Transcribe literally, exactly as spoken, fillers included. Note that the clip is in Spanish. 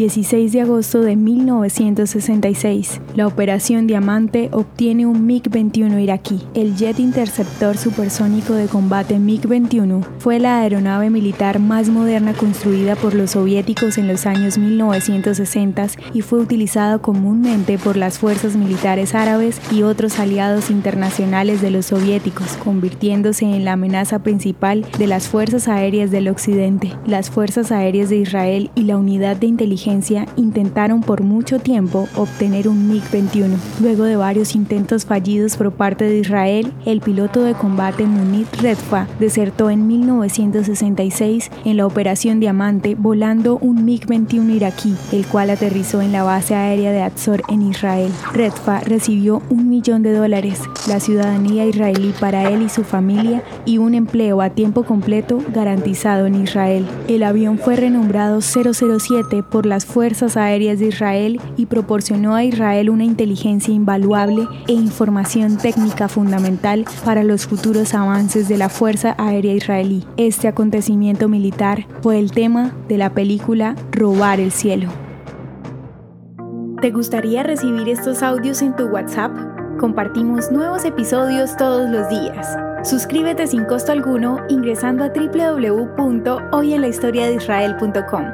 dieciséis de agosto de mil novecientos sesenta y seis, la Operación Diamante obtiene un MiG veintiuno iraquí. El jet interceptor supersónico de combate MiG veintiuno fue la aeronave militar más moderna construida por los soviéticos en los años mil novecientos sesenta y fue utilizado comúnmente por las fuerzas militares árabes y otros aliados internacionales de los soviéticos, convirtiéndose en la amenaza principal de las fuerzas aéreas del occidente. Las fuerzas aéreas de Israel y la unidad de inteligencia intentaron por mucho tiempo obtener un MiG veintiuno. Luego de varios intentos fallidos por parte de Israel, el piloto de combate Munir Redfa desertó en mil novecientos sesenta y seis en la Operación Diamante volando un MiG veintiuno iraquí, el cual aterrizó en la base aérea de Atzor en Israel. Redfa recibió un millón de dólares, la ciudadanía israelí para él y su familia y un empleo a tiempo completo garantizado en Israel. El avión fue renombrado cero cero siete por las Fuerzas Aéreas de Israel y proporcionó a Israel una inteligencia invaluable e información técnica fundamental para los futuros avances de la Fuerza Aérea Israelí. Este acontecimiento militar fue el tema de la película Robar el cielo. ¿Te gustaría recibir estos audios en tu WhatsApp? Compartimos nuevos episodios todos los días. Suscríbete sin costo alguno ingresando a doble u doble u doble u punto hoy en la historia de Israel punto com.